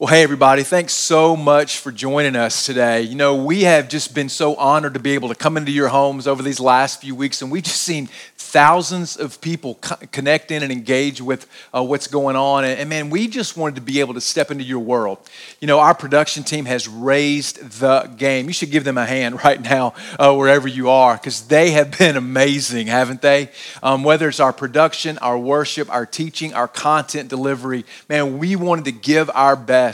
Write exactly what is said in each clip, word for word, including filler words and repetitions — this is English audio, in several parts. Well, hey, everybody, thanks so much for joining us today. You know, we have just been so honored to be able to come into your homes over these last few weeks, and we've just seen thousands of people co- connect in and engage with uh, what's going on. And, and man, we just wanted to be able to step into your world. You know, our production team has raised the game. You should give them a hand right now, uh, wherever you are, because they have been amazing, haven't they? Um, whether it's our production, our worship, our teaching, our content delivery, man, we wanted to give our best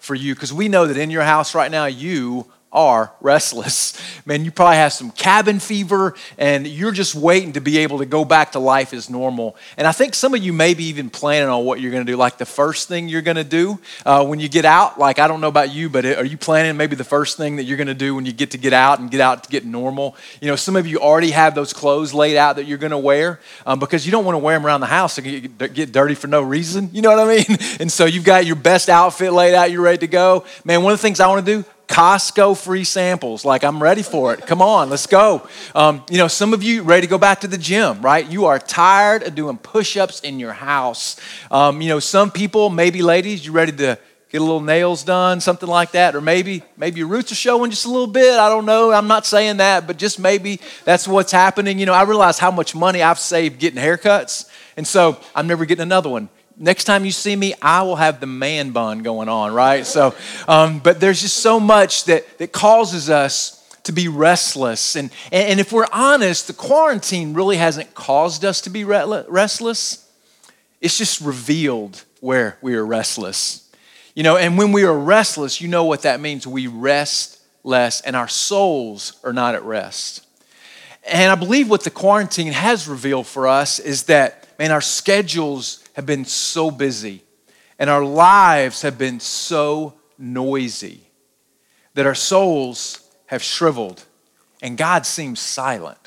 for you, because we know that in your house right now, you are restless. Man, you probably have some cabin fever and you're just waiting to be able to go back to life as normal. And I think some of you may be even planning on what you're going to do, like the first thing you're going to do uh, when you get out. Like, I don't know about you, but are you planning maybe the first thing that you're going to do when you get to get out and get out to get normal? You know, some of you already have those clothes laid out that you're going to wear um, because you don't want to wear them around the house and get, get dirty for no reason. You know what I mean? And so you've got your best outfit laid out. You're ready to go. Man, one of the things I want to do, Costco free samples. Like, I'm ready for it. Come on, let's go. Um, you know, some of you ready to go back to the gym, right? You are tired of doing push-ups in your house. Um, you know, some people, maybe ladies, you ready to get a little nails done, something like that. Or maybe, maybe your roots are showing just a little bit. I don't know. I'm not saying that, but just maybe that's what's happening. You know, I realize how much money I've saved getting haircuts. And so I'm never getting another one. Next time you see me, I will have the man bun going on, right? So, um, but there's just so much that, that causes us to be restless. And, and if we're honest, the quarantine really hasn't caused us to be restless. It's just revealed where we are restless. You know, and when we are restless, you know what that means. We rest less and our souls are not at rest. And I believe what the quarantine has revealed for us is that, man, our schedules have been so busy and our lives have been so noisy that our souls have shriveled and God seems silent.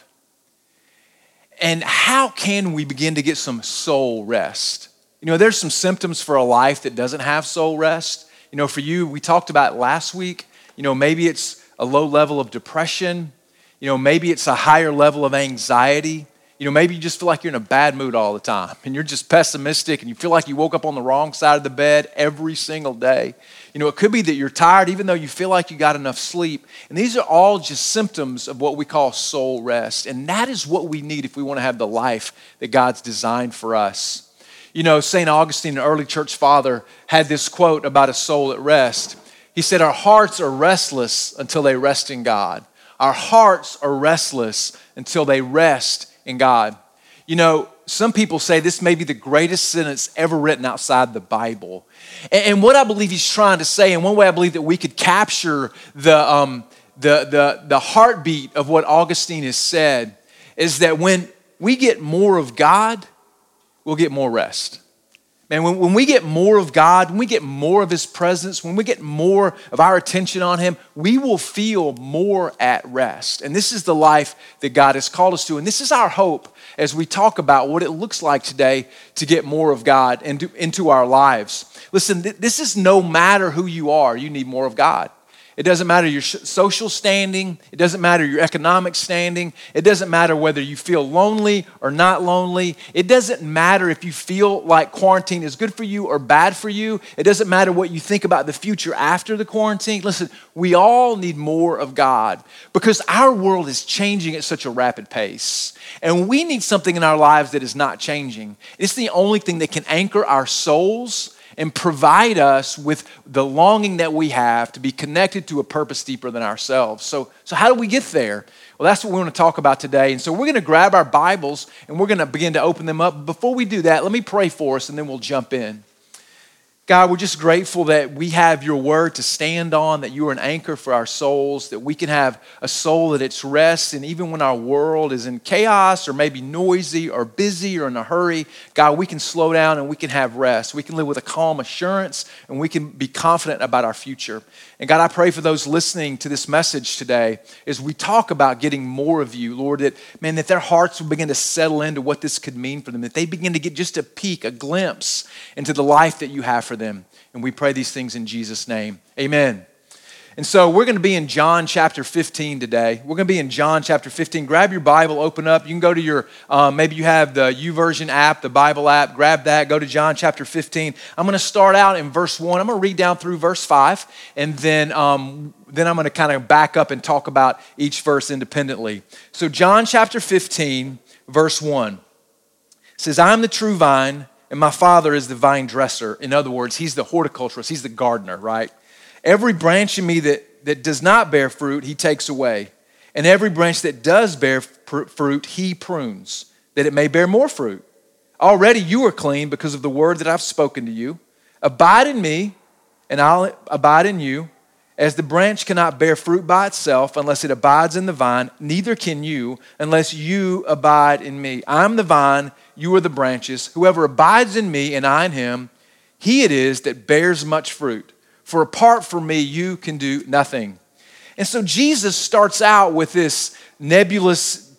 And how can we begin to get some soul rest? You know, there's some symptoms for a life that doesn't have soul rest. You know, for you, we talked about last week, you know, maybe it's a low level of depression. You know, maybe it's a higher level of anxiety. You know, maybe you just feel like you're in a bad mood all the time and you're just pessimistic and you feel like you woke up on the wrong side of the bed every single day. You know, it could be that you're tired even though you feel like you got enough sleep. And these are all just symptoms of what we call soul rest. And that is what we need if we want to have the life that God's designed for us. You know, Saint Augustine, an early church father, had this quote about a soul at rest. He said, "Our hearts are restless until they rest in God. Our hearts are restless until they rest in God." You know, some people say this may be the greatest sentence ever written outside the Bible. And, and what I believe he's trying to say, and one way I believe that we could capture the, um, the, the, the heartbeat of what Augustine has said, is that when we get more of God, we'll get more rest. Man, when, when we get more of God, when we get more of his presence, when we get more of our attention on him, we will feel more at rest. And this is the life that God has called us to. And this is our hope as we talk about what it looks like today to get more of God into, into our lives. Listen, th- this is no matter who you are, you need more of God. It doesn't matter your social standing. It doesn't matter your economic standing. It doesn't matter whether you feel lonely or not lonely. It doesn't matter if you feel like quarantine is good for you or bad for you. It doesn't matter what you think about the future after the quarantine. Listen, we all need more of God because our world is changing at such a rapid pace. And we need something in our lives that is not changing. It's the only thing that can anchor our souls and provide us with the longing that we have to be connected to a purpose deeper than ourselves. So, so how do we get there? Well, that's what we want to talk about today. And so we're going to grab our Bibles and we're going to begin to open them up. Before we do that, let me pray for us and then we'll jump in. God, we're just grateful that we have your word to stand on, that you are an anchor for our souls, that we can have a soul at its rest. And even when our world is in chaos or maybe noisy or busy or in a hurry, God, we can slow down and we can have rest. We can live with a calm assurance and we can be confident about our future. And God, I pray for those listening to this message today as we talk about getting more of you, Lord, that, man, that their hearts will begin to settle into what this could mean for them, that they begin to get just a peek, a glimpse into the life that you have for them. And we pray these things in Jesus' name. Amen. And so we're going to be in John chapter fifteen today. We're going to be in John chapter fifteen. Grab your Bible, open up. You can go to your, um, maybe you have the YouVersion app, the Bible app. Grab that. Go to John chapter fifteen. I'm going to start out in verse one. I'm going to read down through verse five, and then um, then I'm going to kind of back up and talk about each verse independently. So John chapter fifteen, verse one says, "I am the true vine, and my Father is the vine dresser." In other words, he's the horticulturist. He's the gardener, right? "Every branch in me that, that does not bear fruit, he takes away. And every branch that does bear pr- fruit, he prunes, that it may bear more fruit. Already you are clean because of the word that I've spoken to you. Abide in me, and I'll abide in you. As the branch cannot bear fruit by itself unless it abides in the vine, neither can you unless you abide in me. I'm the vine, you are the branches. Whoever abides in me and I in him, he it is that bears much fruit. For apart from me, you can do nothing." And so Jesus starts out with this nebulous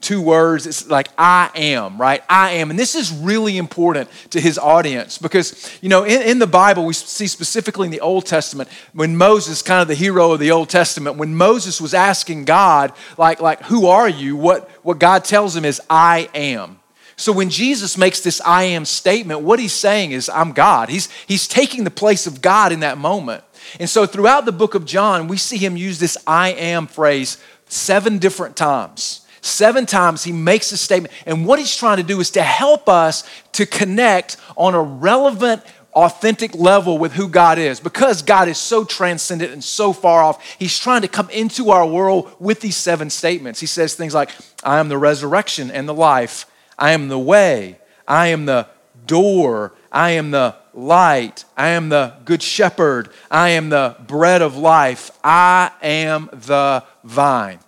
two words. It's like, I am, right? I am. And this is really important to his audience because, you know, in, in the Bible, we see specifically in the Old Testament, when Moses, kind of the hero of the Old Testament, when Moses was asking God, like, like who are you? What, what God tells him is, I am. So when Jesus makes this I am statement, what he's saying is, I'm God. He's, he's taking the place of God in that moment. And so throughout the book of John, we see him use this I am phrase seven different times. Seven times he makes a statement. And what he's trying to do is to help us to connect on a relevant, authentic level with who God is. Because God is so transcendent and so far off, he's trying to come into our world with these seven statements. He says things like, I am the resurrection and the life. I am the way, I am the door, I am the light, I am the good shepherd, I am the bread of life, I am the vine.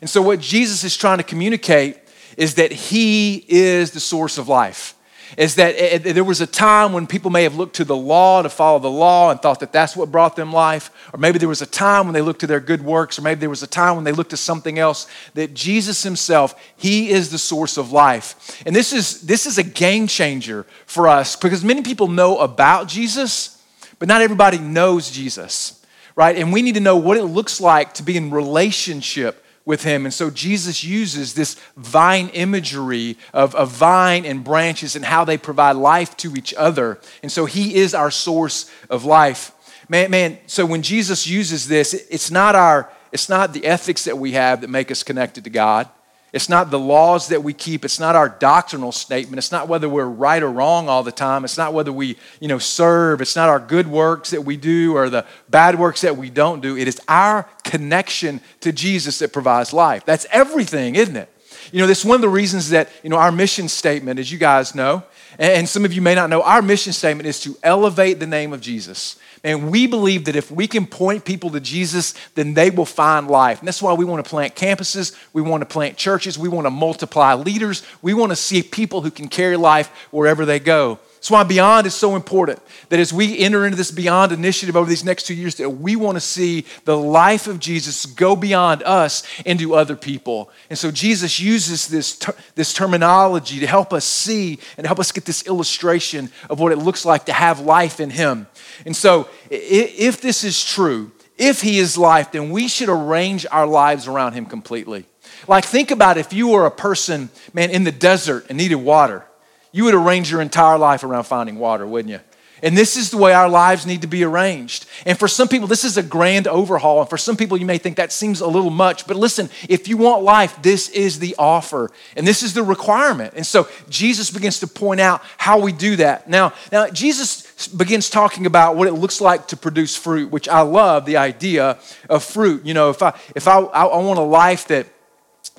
And so what Jesus is trying to communicate is that he is the source of life. Is that it, it, there was a time when people may have looked to the law to follow the law and thought that that's what brought them life. Or maybe there was a time when they looked to their good works, or maybe there was a time when they looked to something else, that Jesus himself, he is the source of life. And this is, this is a game changer for us because many people know about Jesus, but not everybody knows Jesus, right? And we need to know what it looks like to be in relationship with him. And so Jesus uses this vine imagery of a vine and branches and how they provide life to each other. And so he is our source of life. Man, man, so when Jesus uses this, it's not our, it's not the ethics that we have that make us connected to God. It's not the laws that we keep. It's not our doctrinal statement. It's not whether we're right or wrong all the time. It's not whether we, you know, serve. It's not our good works that we do or the bad works that we don't do. It is our connection to Jesus that provides life. That's everything, isn't it? You know, that's one of the reasons that, you know, our mission statement, as you guys know, and some of you may not know, our mission statement is to elevate the name of Jesus. And we believe that if we can point people to Jesus, then they will find life. And that's why we want to plant campuses. We want to plant churches. We want to multiply leaders. We want to see people who can carry life wherever they go. That's why Beyond is so important, that as we enter into this Beyond initiative over these next two years, that we want to see the life of Jesus go beyond us into other people. And so Jesus uses this, ter- this terminology to help us see and help us get this illustration of what it looks like to have life in him. And so if this is true, if he is life, then we should arrange our lives around him completely. Like, think about if you were a person, man, in the desert and needed water. You would arrange your entire life around finding water, wouldn't you? And this is the way our lives need to be arranged. And for some people, this is a grand overhaul. And for some people, you may think that seems a little much. But listen, if you want life, this is the offer. And this is the requirement. And so Jesus begins to point out how we do that. Now, now Jesus begins talking about what it looks like to produce fruit, which I love the idea of fruit. You know, if I if I, I, I want a life that,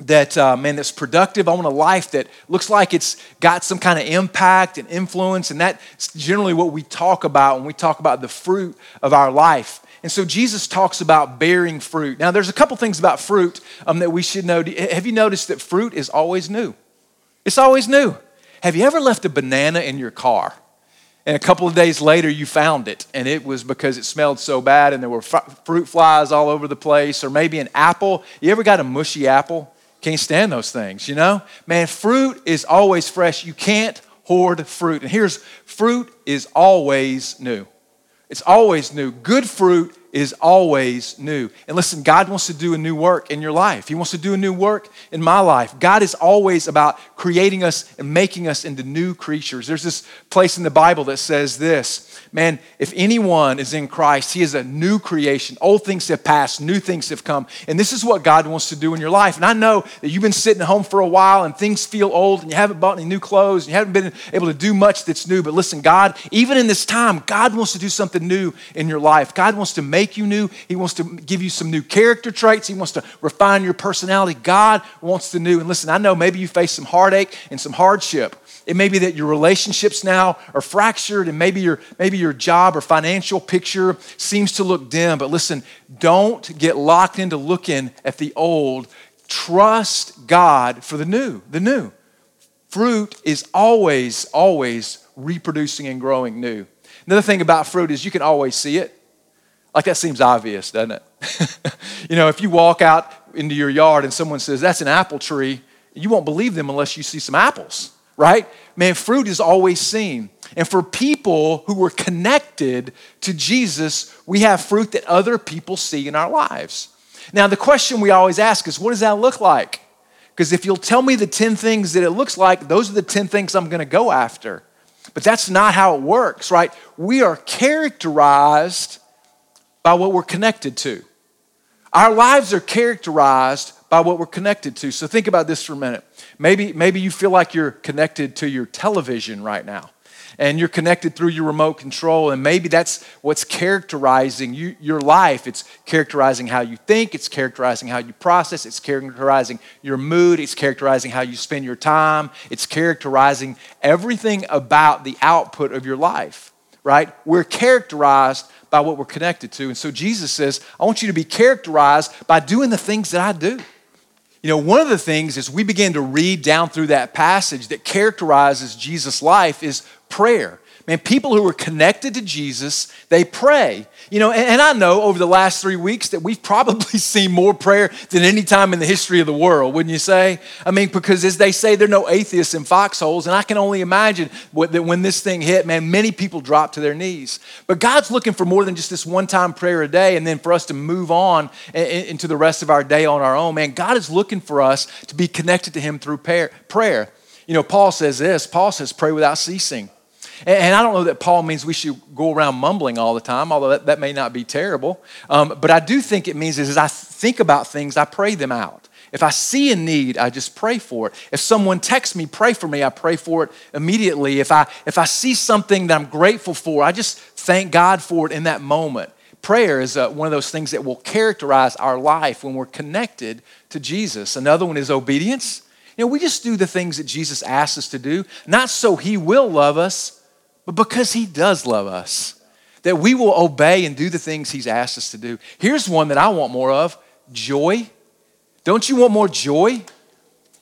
that, uh, man, that's productive. I want a life that looks like it's got some kind of impact and influence, and that's generally what we talk about when we talk about the fruit of our life. And so Jesus talks about bearing fruit. Now, there's a couple things about fruit um, that we should know. Have you noticed that fruit is always new? It's always new. Have you ever left a banana in your car? And a couple of days later, you found it, and it was because it smelled so bad, and there were f- fruit flies all over the place, or maybe an apple. You ever got a mushy apple? Can't stand those things, you know? Man, fruit is always fresh. You can't hoard fruit. And here's, fruit is always new. It's always new. Good fruit is always new. And listen, God wants to do a new work in your life. He wants to do a new work in my life. God is always about creating us and making us into new creatures. There's this place in the Bible that says this, man, if anyone is in Christ, he is a new creation. Old things have passed, new things have come. And this is what God wants to do in your life. And I know that you've been sitting at home for a while and things feel old and you haven't bought any new clothes and you haven't been able to do much that's new. But listen, God, even in this time, God wants to do something new in your life. God wants to make Make you new. He wants to give you some new character traits. He wants to refine your personality. God wants the new. And listen, I know maybe you face some heartache and some hardship. It may be that your relationships now are fractured and maybe your, maybe your job or financial picture seems to look dim. But listen, don't get locked into looking at the old. Trust God for the new, the new. Fruit is always, always reproducing and growing new. Another thing about fruit is you can always see it. Like that seems obvious, doesn't it? You know, if you walk out into your yard and someone says, that's an apple tree, you won't believe them unless you see some apples, right? Man, fruit is always seen. And for people who were connected to Jesus, we have fruit that other people see in our lives. Now, the question we always ask is, what does that look like? Because if you'll tell me the ten things that it looks like, those are the ten things I'm going to go after. But that's not how it works, right? We are characterized by what we're connected to. Our lives are characterized by what we're connected to. So think about this for a minute. Maybe, maybe you feel like you're connected to your television right now, and you're connected through your remote control, and maybe that's what's characterizing you, your life. It's characterizing how you think. It's characterizing how you process. It's characterizing your mood. It's characterizing how you spend your time. It's characterizing everything about the output of your life, right? We're characterized by what we're connected to. And so Jesus says, I want you to be characterized by doing the things that I do. You know, one of the things as we begin to read down through that passage that characterizes Jesus' life is prayer. Man, people who are connected to Jesus, they pray. You know, and, and I know over the last three weeks that we've probably seen more prayer than any time in the history of the world, wouldn't you say? I mean, because as they say, there are no atheists in foxholes, and I can only imagine what, that when this thing hit, man, many people dropped to their knees. But God's looking for more than just this one-time prayer a day and then for us to move on and, and, into the rest of our day on our own. Man, God is looking for us to be connected to him through prayer. prayer. You know, Paul says this. Paul says, pray without ceasing. And I don't know that Paul means we should go around mumbling all the time, although that, that may not be terrible. Um, but I do think it means is as I think about things, I pray them out. If I see a need, I just pray for it. If someone texts me, pray for me, I pray for it immediately. If I, if I see something that I'm grateful for, I just thank God for it in that moment. Prayer is uh, one of those things that will characterize our life when we're connected to Jesus. Another one is obedience. You know, we just do the things that Jesus asks us to do, not so he will love us, but because he does love us, that we will obey and do the things he's asked us to do. Here's one that I want more of, joy. Don't you want more joy?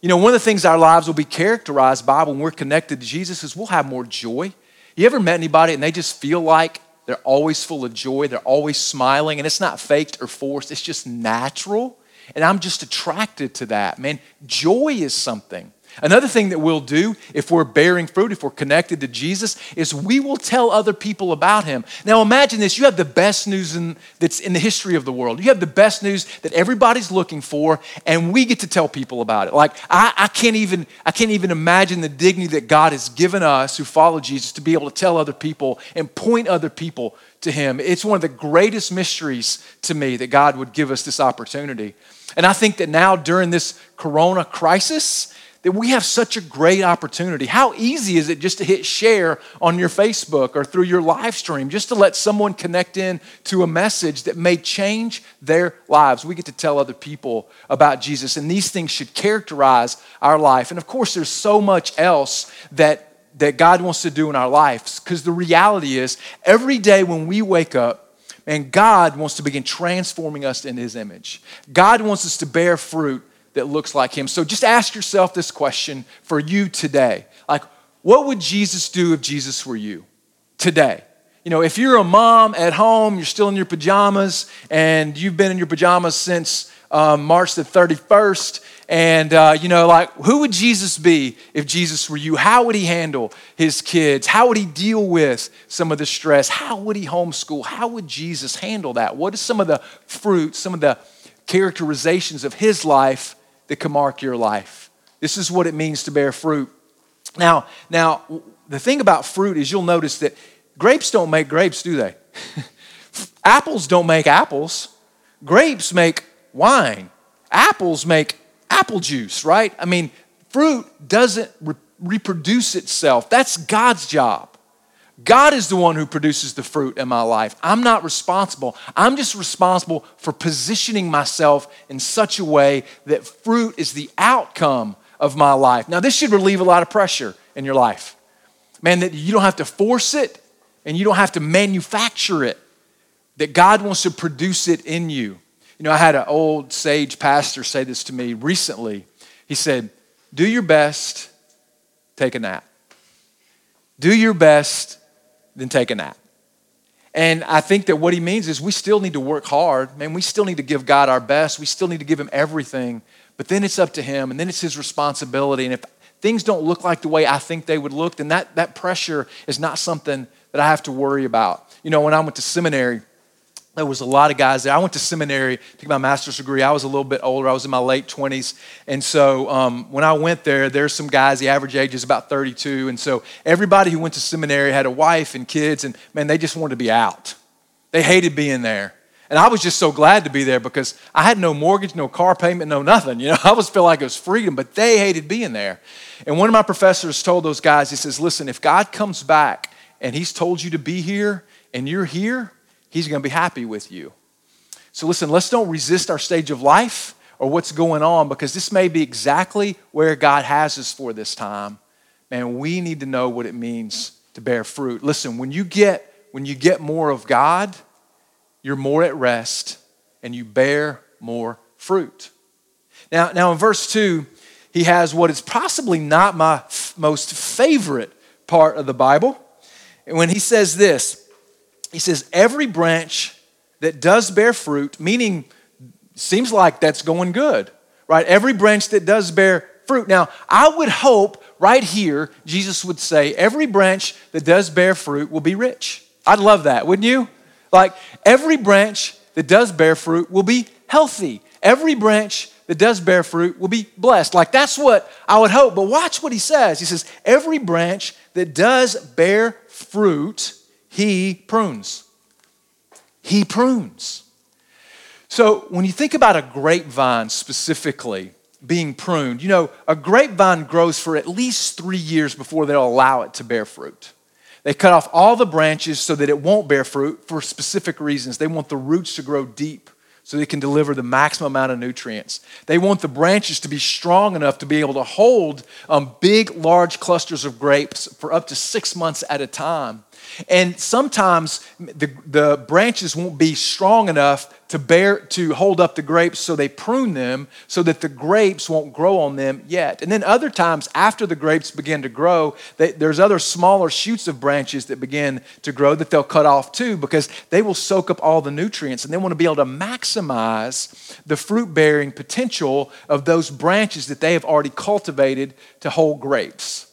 You know, one of the things our lives will be characterized by when we're connected to Jesus is we'll have more joy. You ever met anybody and they just feel like they're always full of joy, they're always smiling, and it's not faked or forced, it's just natural, and I'm just attracted to that. Man, joy is something. Another thing that we'll do if we're bearing fruit, if we're connected to Jesus, is we will tell other people about him. Now imagine this, you have the best news in, that's in the history of the world. You have the best news that everybody's looking for, and we get to tell people about it. Like, I, I can't even, I can't even imagine the dignity that God has given us who follow Jesus to be able to tell other people and point other people to him. It's one of the greatest mysteries to me that God would give us this opportunity. And I think that now during this Corona crisis, that we have such a great opportunity. How easy is it just to hit share on your Facebook or through your live stream, just to let someone connect in to a message that may change their lives? We get to tell other people about Jesus, and these things should characterize our life. And of course, there's so much else that, that God wants to do in our lives, because the reality is every day when we wake up, and God wants to begin transforming us in his image. God wants us to bear fruit that looks like him. So just ask yourself this question for you today. Like, what would Jesus do if Jesus were you today? You know, if you're a mom at home, you're still in your pajamas, and you've been in your pajamas since um, March the thirty-first. And, uh, you know, like, who would Jesus be if Jesus were you? How would he handle his kids? How would he deal with some of the stress? How would he homeschool? How would Jesus handle that? What is some of the fruits, some of the characterizations of his life that can mark your life? This is what it means to bear fruit. Now, now the thing about fruit is you'll notice that grapes don't make grapes, do they? Apples don't make apples. Grapes make wine. Apples make apple juice, right? I mean, fruit doesn't re- reproduce itself. That's God's job. God is the one who produces the fruit in my life. I'm not responsible. I'm just responsible for positioning myself in such a way that fruit is the outcome of my life. Now, this should relieve a lot of pressure in your life. Man, that you don't have to force it and you don't have to manufacture it, that God wants to produce it in you. You know, I had an old sage pastor say this to me recently. He said, do your best, take a nap. Do your best, then take a nap. And I think that what he means is we still need to work hard. Man, we still need to give God our best. We still need to give him everything. But then it's up to him, and then it's his responsibility. And if things don't look like the way I think they would look, then that, that pressure is not something that I have to worry about. You know, when I went to seminary, there was a lot of guys there. I went to seminary to get my master's degree. I was a little bit older. I was in my late twenties. And so um, when I went there, there's some guys, the average age is about thirty-two. And so everybody who went to seminary had a wife and kids, and man, they just wanted to be out. They hated being there. And I was just so glad to be there because I had no mortgage, no car payment, no nothing. You know, I always felt like it was freedom, but they hated being there. And one of my professors told those guys, he says, listen, if God comes back and he's told you to be here and you're here, he's going to be happy with you. So listen, let's don't resist our stage of life or what's going on, because this may be exactly where God has us for this time. Man, we need to know what it means to bear fruit. Listen, when you get when you get more of God, you're more at rest and you bear more fruit. Now, now in verse two, he has what is possibly not my f- most favorite part of the Bible. And when he says this, he says, every branch that does bear fruit, meaning seems like that's going good, right? Every branch that does bear fruit. Now, I would hope right here, Jesus would say, every branch that does bear fruit will be rich. I'd love that, wouldn't you? Like, every branch that does bear fruit will be healthy. Every branch that does bear fruit will be blessed. Like, that's what I would hope. But watch what he says. He says, every branch that does bear fruit, he prunes. He prunes. So when you think about a grapevine specifically being pruned, you know, a grapevine grows for at least three years before they'll allow it to bear fruit. They cut off all the branches so that it won't bear fruit for specific reasons. They want the roots to grow deep so they can deliver the maximum amount of nutrients. They want the branches to be strong enough to be able to hold um, big, large clusters of grapes for up to six months at a time. And sometimes the, the branches won't be strong enough to bear to hold up the grapes, so they prune them so that the grapes won't grow on them yet. And then other times, after the grapes begin to grow, they, there's other smaller shoots of branches that begin to grow that they'll cut off too, because they will soak up all the nutrients, and they want to be able to maximize the fruit-bearing potential of those branches that they have already cultivated to hold grapes.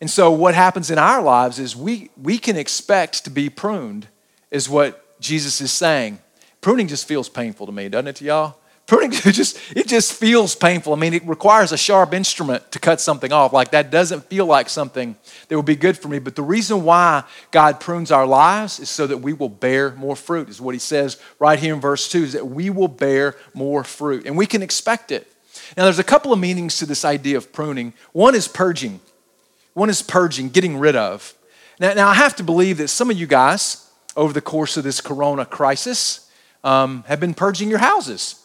And so what happens in our lives is we, we can expect to be pruned, is what Jesus is saying. Pruning just feels painful to me, doesn't it to y'all? Pruning, just it just feels painful. I mean, it requires a sharp instrument to cut something off. Like, that doesn't feel like something that would be good for me. But the reason why God prunes our lives is so that we will bear more fruit, is what he says right here in verse two, is that we will bear more fruit. And we can expect it. Now, there's a couple of meanings to this idea of pruning. One is purging. One is purging, getting rid of. Now, now I have to believe that some of you guys, over the course of this Corona crisis, um, have been purging your houses.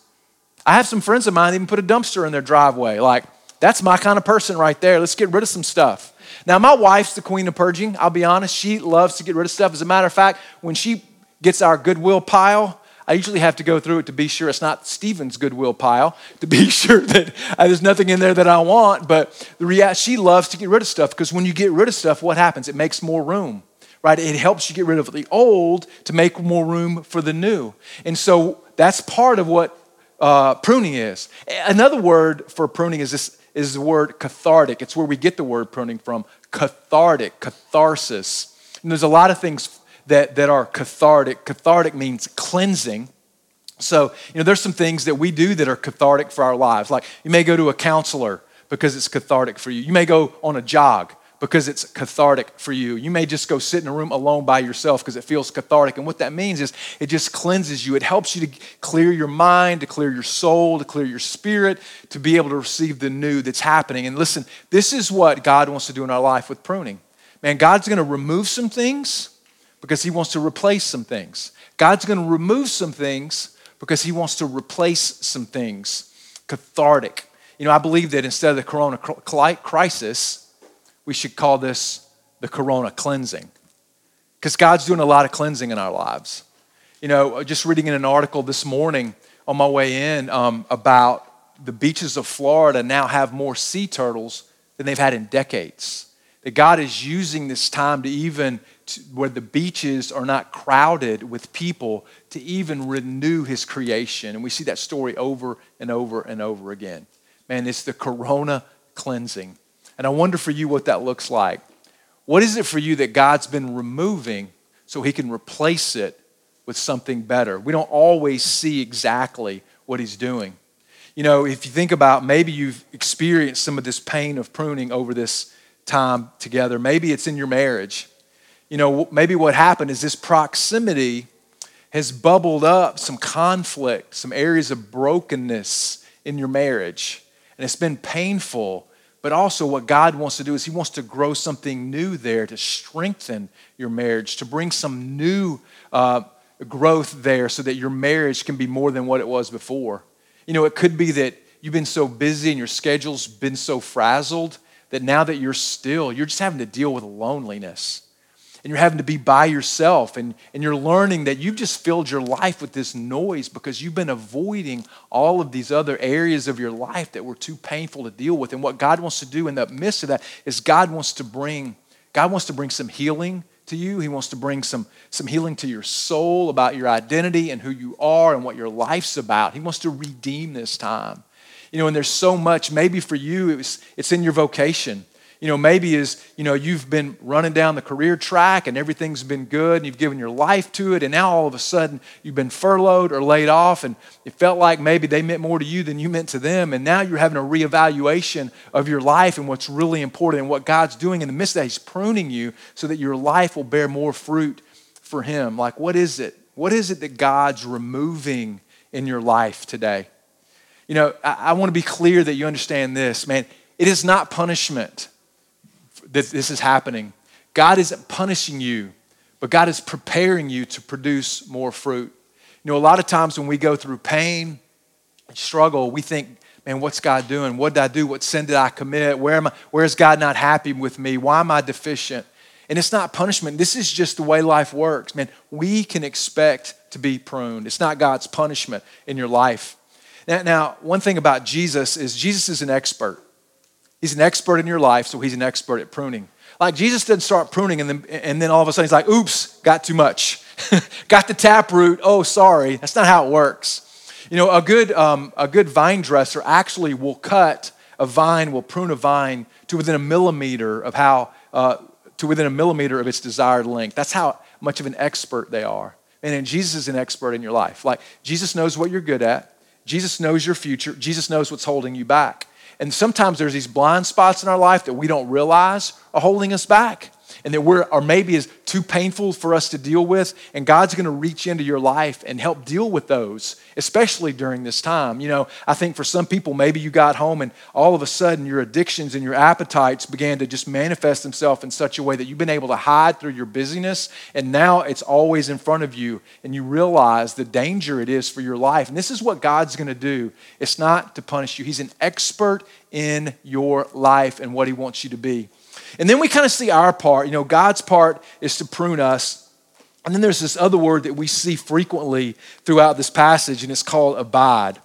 I have some friends of mine that even put a dumpster in their driveway. Like, that's my kind of person right there. Let's get rid of some stuff. Now, my wife's the queen of purging. I'll be honest. She loves to get rid of stuff. As a matter of fact, when she gets our Goodwill pile, I usually have to go through it to be sure it's not Stephen's Goodwill pile, to be sure that uh, there's nothing in there that I want. But the rea- she loves to get rid of stuff, because when you get rid of stuff, what happens? It makes more room, right? It helps you get rid of the old to make more room for the new. And so that's part of what uh, pruning is. Another word for pruning is this is the word cathartic. It's where we get the word pruning from. Cathartic, catharsis. And there's a lot of things that that are cathartic. Cathartic means cleansing. So, you know, there's some things that we do that are cathartic for our lives. Like you may go to a counselor because it's cathartic for you. You may go on a jog because it's cathartic for you. You may just go sit in a room alone by yourself because it feels cathartic. And what that means is it just cleanses you. It helps you to clear your mind, to clear your soul, to clear your spirit, to be able to receive the new that's happening. And listen, this is what God wants to do in our life with pruning. Man, God's going to remove some things because he wants to replace some things. God's going to remove some things because he wants to replace some things. Cathartic. You know, I believe that instead of the Corona crisis, we should call this the Corona cleansing, because God's doing a lot of cleansing in our lives. You know, just reading in an article this morning on my way in um, about the beaches of Florida now have more sea turtles than they've had in decades. That God is using this time to even to, where the beaches are not crowded with people, to even renew his creation. And we see that story over and over and over again. Man, it's the Corona cleansing. And I wonder for you what that looks like. What is it for you that God's been removing so he can replace it with something better? We don't always see exactly what he's doing. You know, if you think about, maybe you've experienced some of this pain of pruning over this time together. Maybe it's in your marriage. You know, maybe what happened is this proximity has bubbled up some conflict, some areas of brokenness in your marriage. And it's been painful, but also what God wants to do is he wants to grow something new there to strengthen your marriage, to bring some new uh, growth there so that your marriage can be more than what it was before. You know, it could be that you've been so busy and your schedule's been so frazzled that now that you're still, you're just having to deal with loneliness. And you're having to be by yourself, and, and you're learning that you've just filled your life with this noise because you've been avoiding all of these other areas of your life that were too painful to deal with. And what God wants to do in the midst of that is God wants to bring, God wants to bring some healing to you. He wants to bring some, some healing to your soul about your identity and who you are and what your life's about. He wants to redeem this time. You know, and there's so much, maybe for you, it was, it's in your vocation. You know, maybe is, you know, you've been running down the career track and everything's been good and you've given your life to it, and now all of a sudden you've been furloughed or laid off, and it felt like maybe they meant more to you than you meant to them, and now you're having a reevaluation of your life and what's really important and what God's doing in the midst of that. He's pruning you so that your life will bear more fruit for him. Like, what is it? What is it that God's removing in your life today? You know, I, I want to be clear that you understand this, man. It is not punishment that this is happening. God isn't punishing you, but God is preparing you to produce more fruit. You know, a lot of times when we go through pain and struggle, we think, man, what's God doing? What did I do? What sin did I commit? Where am I? Where is God not happy with me? Why am I deficient? And it's not punishment. This is just the way life works. Man, we can expect to be pruned. It's not God's punishment in your life. Now, now one thing about Jesus is Jesus is an expert. He's an expert in your life, so he's an expert at pruning. Like, Jesus didn't start pruning, and then, and then all of a sudden he's like, oops, got too much. Got the taproot. Oh, sorry. That's not how it works. You know, a good, um, a good vine dresser actually will cut a vine, will prune a vine to within a millimeter of how, uh, to within a millimeter of its desired length. That's how much of an expert they are. And then Jesus is an expert in your life. Like, Jesus knows what you're good at. Jesus knows your future. Jesus knows what's holding you back. And sometimes there's these blind spots in our life that we don't realize are holding us back, and that we're, or maybe is too painful for us to deal with. And God's going to reach into your life and help deal with those, especially during this time. You know, I think for some people, maybe you got home and all of a sudden your addictions and your appetites began to just manifest themselves in such a way that you've been able to hide through your busyness. And now it's always in front of you, and you realize the danger it is for your life. And this is what God's going to do. It's not to punish you. He's an expert in your life and what he wants you to be. And then we kind of see our part. You know, God's part is to prune us. And then there's this other word that we see frequently throughout this passage, and it's called abide.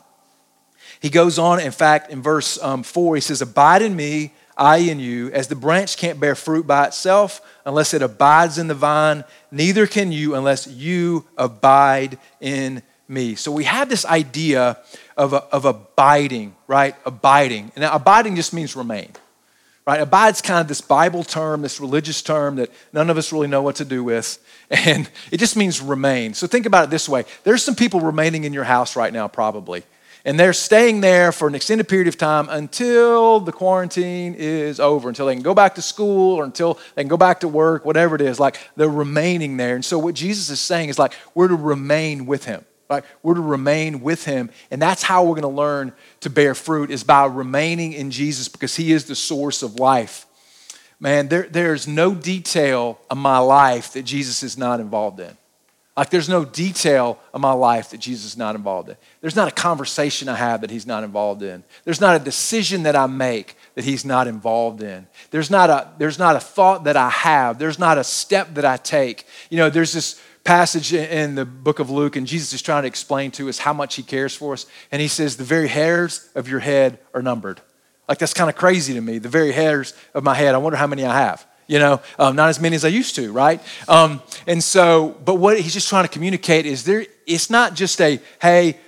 He goes on, in fact, in verse um, four, he says, abide in me, I in you, as the branch can't bear fruit by itself unless it abides in the vine, neither can you unless you abide in me. So we have this idea of, a, of abiding, right? Abiding. And abiding just means remain, right? Abide's kind of this Bible term, this religious term that none of us really know what to do with. And it just means remain. So think about it this way. There's some people remaining in your house right now probably. And they're staying there for an extended period of time until the quarantine is over, until they can go back to school or until they can go back to work, whatever it is. Like, they're remaining there. And so what Jesus is saying is, like, we're to remain with him. Like, we're to remain with him. And that's how we're going to learn to bear fruit, is by remaining in Jesus, because he is the source of life. Man, there, there's no detail of my life that Jesus is not involved in. Like, there's no detail of my life that Jesus is not involved in. There's not a conversation I have that he's not involved in. There's not a decision that I make that he's not involved in. There's not a, there's not a thought that I have. There's not a step that I take. You know, there's this passage in the book of Luke, and Jesus is trying to explain to us how much he cares for us. And he says, the very hairs of your head are numbered. Like, that's kind of crazy to me. The very hairs of my head, I wonder how many I have. You know, um, not as many as I used to, right? Um, and so, but what he's just trying to communicate is there, it's not just a, hey,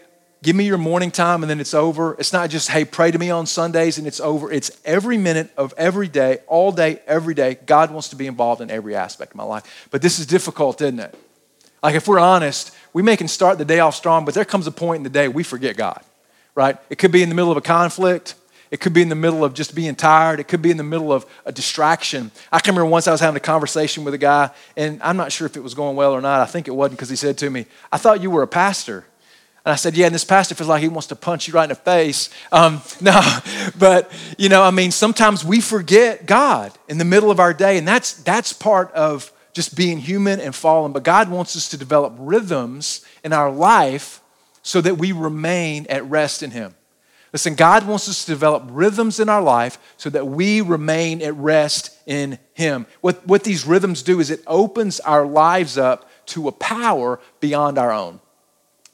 give me your morning time and then it's over. It's not just, hey, pray to me on Sundays and it's over. It's every minute of every day, all day, every day. God wants to be involved in every aspect of my life. But this is difficult, isn't it? Like, if we're honest, we may can start the day off strong, but there comes a point in the day we forget God, right? It could be in the middle of a conflict. It could be in the middle of just being tired. It could be in the middle of a distraction. I can remember once I was having a conversation with a guy, and I'm not sure if it was going well or not. I think it wasn't, because he said to me, I thought you were a pastor. And I said, yeah, and this pastor feels like he wants to punch you right in the face. Um, no, but, you know, I mean, sometimes we forget God in the middle of our day, and that's that's part of just being human and fallen. But God wants us to develop rhythms in our life so that we remain at rest in him. Listen, God wants us to develop rhythms in our life so that we remain at rest in him. What, what these rhythms do is it opens our lives up to a power beyond our own.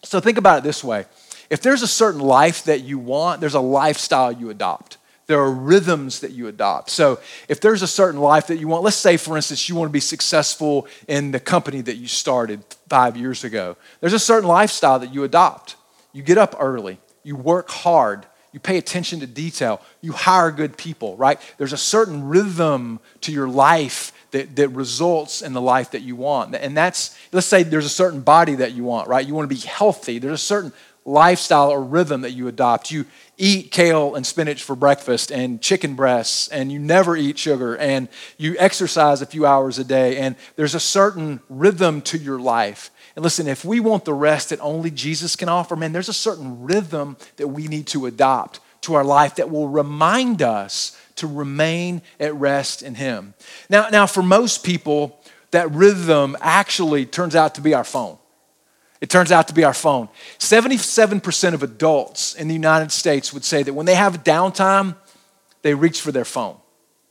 So think about it this way. If there's a certain life that you want, there's a lifestyle you adopt. There are rhythms that you adopt. So if there's a certain life that you want, let's say, for instance, you want to be successful in the company that you started five years ago. There's a certain lifestyle that you adopt. You get up early. You work hard, you pay attention to detail, you hire good people, right? There's a certain rhythm to your life that, that results in the life that you want. And that's, let's say there's a certain body that you want, right? You want to be healthy. There's a certain lifestyle or rhythm that you adopt. You eat kale and spinach for breakfast and chicken breasts, and you never eat sugar, and you exercise a few hours a day, and there's a certain rhythm to your life. And listen, if we want the rest that only Jesus can offer, man, there's a certain rhythm that we need to adopt to our life that will remind us to remain at rest in him. Now, now for most people, that rhythm actually turns out to be our phone. It turns out to be our phone. seventy-seven percent of adults in the United States would say that when they have downtime, they reach for their phone.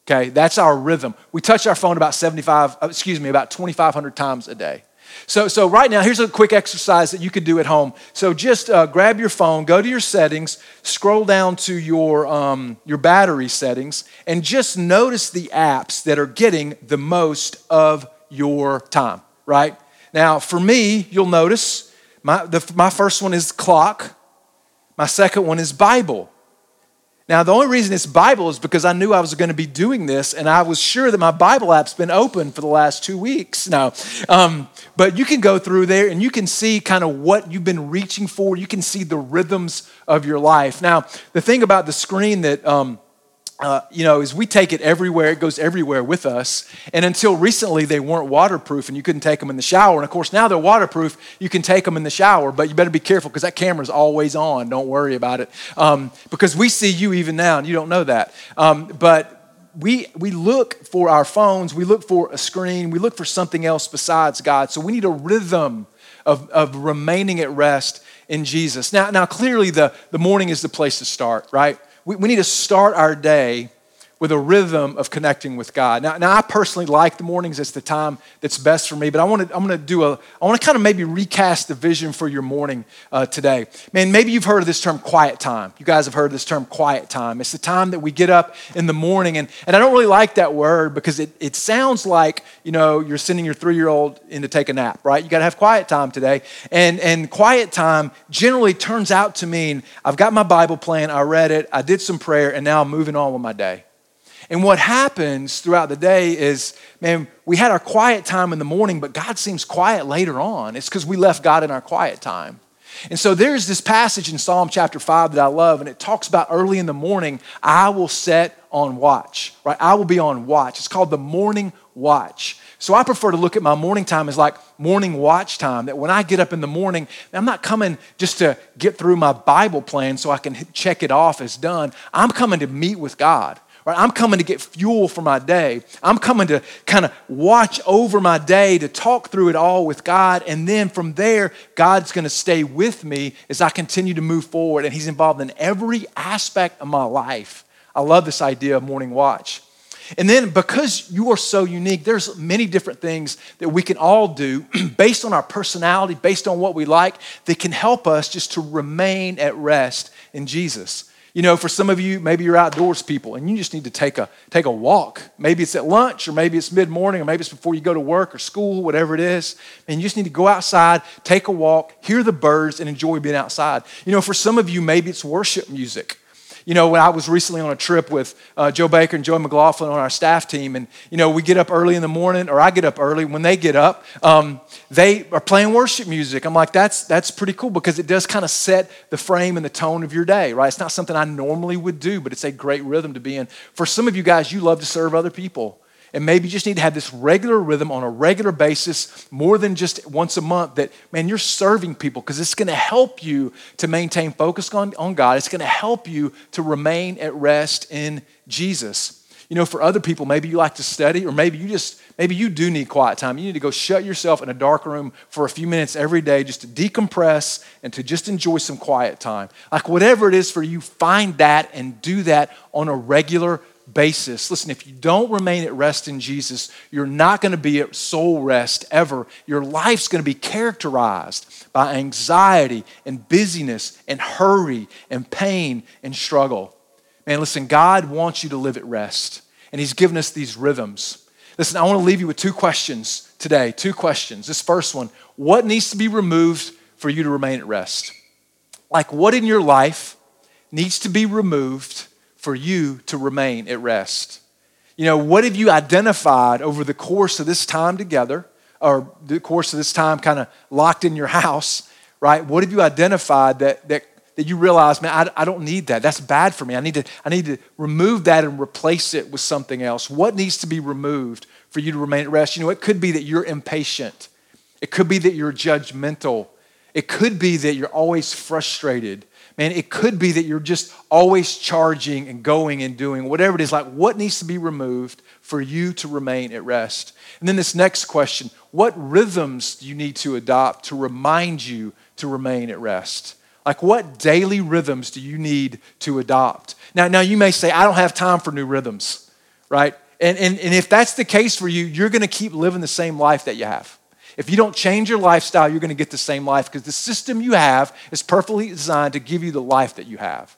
Okay, that's our rhythm. We touch our phone about seventy-five, excuse me, about twenty-five hundred times a day. So, so right now, here's a quick exercise that you could do at home. So just uh, grab your phone, go to your settings, scroll down to your, um, your battery settings, and just notice the apps that are getting the most of your time, right? Now, for me, you'll notice my, the, my first one is clock. My second one is Bible. Now, the only reason it's Bible is because I knew I was going to be doing this, and I was sure that my Bible app's been open for the last two weeks. No, um, but you can go through there, and you can see kind of what you've been reaching for. You can see the rhythms of your life. Now, the thing about the screen that, um, uh, you know, is we take it everywhere. It goes everywhere with us, and until recently, they weren't waterproof, and you couldn't take them in the shower. And, of course, now they're waterproof. You can take them in the shower, but you better be careful because that camera's always on. Don't worry about it, um, because we see you even now, and you don't know that. Um, but we we look for our phones. We look for a screen. We look for something else besides God. So we need a rhythm of, of remaining at rest in Jesus. Now, now clearly, the, the morning is the place to start, right? We, we need to start our day with a rhythm of connecting with God. Now, now I personally like the mornings. It's the time that's best for me, but I want to, I'm going to do a, I want to kind of maybe recast the vision for your morning uh, today. Man, maybe you've heard of this term quiet time. You guys have heard of this term quiet time. It's the time that we get up in the morning. And, and I don't really like that word because it, it sounds like, you know, you're sending your three-year-old in to take a nap, right? You got to have quiet time today. And, and quiet time generally turns out to mean I've got my Bible playing, I read it, I did some prayer, and now I'm moving on with my day. And what happens throughout the day is, man, we had our quiet time in the morning, but God seems quiet later on. It's because we left God in our quiet time. And so there's this passage in Psalm chapter five that I love, and it talks about early in the morning, I will set on watch, right? I will be on watch. It's called the morning watch. So I prefer to look at my morning time as like morning watch time, that when I get up in the morning, I'm not coming just to get through my Bible plan so I can check it off as done. I'm coming to meet with God. Right? I'm coming to get fuel for my day. I'm coming to kind of watch over my day, to talk through it all with God. And then from there, God's going to stay with me as I continue to move forward. And he's involved in every aspect of my life. I love this idea of morning watch. And then because you are so unique, there's many different things that we can all do based on our personality, based on what we like, that can help us just to remain at rest in Jesus. You know, for some of you, maybe you're outdoors people and you just need to take a take a walk. Maybe it's at lunch, or maybe it's mid-morning, or maybe it's before you go to work or school, whatever it is. And you just need to go outside, take a walk, hear the birds, and enjoy being outside. You know, for some of you, maybe it's worship music. You know, when I was recently on a trip with uh, Joe Baker and Joey McLaughlin on our staff team, and, you know, we get up early in the morning, or I get up early. When they get up, um, they are playing worship music. I'm like, that's that's pretty cool, because it does kind of set the frame and the tone of your day, right? It's not something I normally would do, but it's a great rhythm to be in. For some of you guys, you love to serve other people. And maybe you just need to have this regular rhythm on a regular basis, more than just once a month, that, man, you're serving people, because it's going to help you to maintain focus on, on God. It's going to help you to remain at rest in Jesus. You know, for other people, maybe you like to study, or maybe you just, maybe you do need quiet time. You need to go shut yourself in a dark room for a few minutes every day just to decompress and to just enjoy some quiet time. Like, whatever it is for you, find that and do that on a regular basis. basis. Listen, if you don't remain at rest in Jesus, you're not going to be at soul rest ever. Your life's going to be characterized by anxiety and busyness and hurry and pain and struggle. Man, listen, God wants you to live at rest, and he's given us these rhythms. Listen, I want to leave you with two questions today, two questions. This first one, what needs to be removed for you to remain at rest? Like, what in your life needs to be removed for you to remain at rest? You know, what have you identified over the course of this time together, or the course of this time kind of locked in your house, right? What have you identified that that, that you realize, man, I, I don't need that. That's bad for me. I need to, I need to remove that and replace it with something else. What needs to be removed for you to remain at rest? You know, it could be that you're impatient. It could be that you're judgmental. It could be that you're always frustrated. Man, it could be that you're just always charging and going and doing, whatever it is. Like, what needs to be removed for you to remain at rest? And then this next question, what rhythms do you need to adopt to remind you to remain at rest? Like, what daily rhythms do you need to adopt? Now, now you may say, I don't have time for new rhythms, right? And, and, and if that's the case for you, you're going to keep living the same life that you have. If you don't change your lifestyle, you're going to get the same life, because the system you have is perfectly designed to give you the life that you have.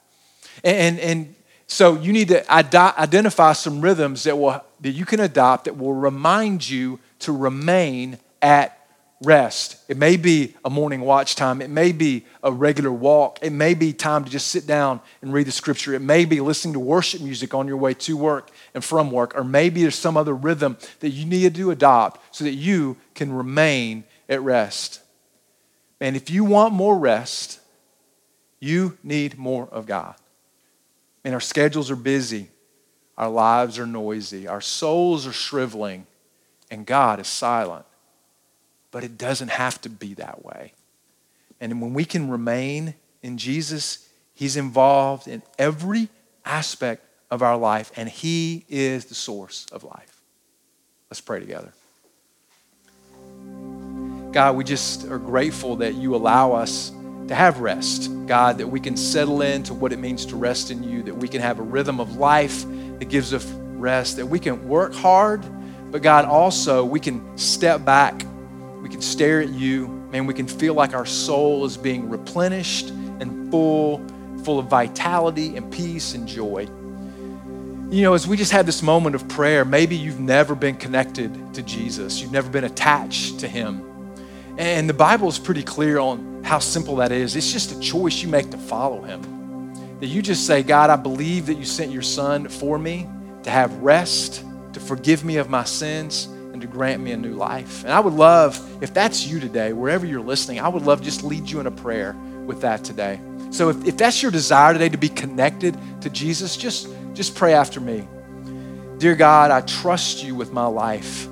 And, and so you need to identify some rhythms that will that you can adopt that will remind you to remain at rest. It may be a morning watch time. It may be a regular walk. It may be time to just sit down and read the scripture. It may be listening to worship music on your way to work and from work. Or maybe there's some other rhythm that you need to adopt so that you can remain at rest. Man, if you want more rest, you need more of God. And our schedules are busy. Our lives are noisy. Our souls are shriveling. And God is silent. But it doesn't have to be that way. And when we can remain in Jesus, he's involved in every aspect of our life, and he is the source of life. Let's pray together. God, we just are grateful that you allow us to have rest. God, that we can settle into what it means to rest in you, that we can have a rhythm of life It gives us rest that we can work hard, but God, also we can step back. We can stare at you. Man, we can feel like our soul is being replenished and full, full of vitality and peace and joy. You know, as we just had this moment of prayer, maybe you've never been connected to Jesus. You've never been attached to him. And the Bible is pretty clear on how simple that is. It's just a choice you make to follow him. That you just say, God, I believe that you sent your son for me to have rest, to forgive me of my sins, and to grant me a new life. And I would love, if that's you today, wherever you're listening, I would love to just lead you in a prayer with that today. So if, if that's your desire today to be connected to Jesus, just Just pray after me. Dear God, I trust you with my life.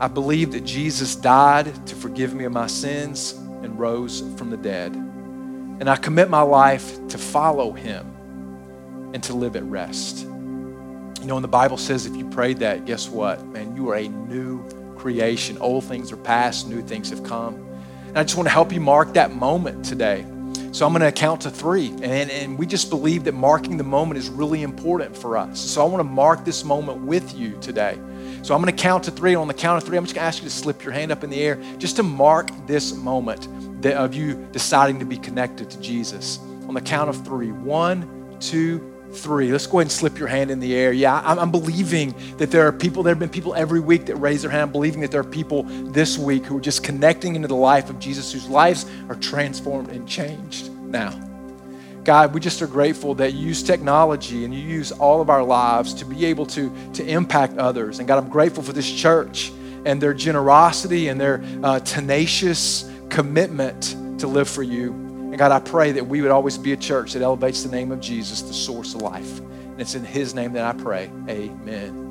I believe that Jesus died to forgive me of my sins and rose from the dead. And I commit my life to follow him and to live at rest. You know, and the Bible says if you prayed that, guess what? Man, you are a new creation. Old things are past, new things have come. And I just want to help you mark that moment today. So I'm going to count to three, and, and we just believe that marking the moment is really important for us. So I want to mark this moment with you today. So I'm going to count to three. On the count of three, I'm just going to ask you to slip your hand up in the air just to mark this moment of you deciding to be connected to Jesus. On the count of three, one, two, three. Three. Let's go ahead and slip your hand in the air. Yeah, I'm, I'm believing that there are people, there have been people every week that raise their hand. I'm believing that there are people this week who are just connecting into the life of Jesus, whose lives are transformed and changed now. God, we just are grateful that you use technology and you use all of our lives to be able to, to impact others. And God, I'm grateful for this church and their generosity and their uh, tenacious commitment to live for you. And God, I pray that we would always be a church that elevates the name of Jesus, the source of life. And it's in his name that I pray. Amen.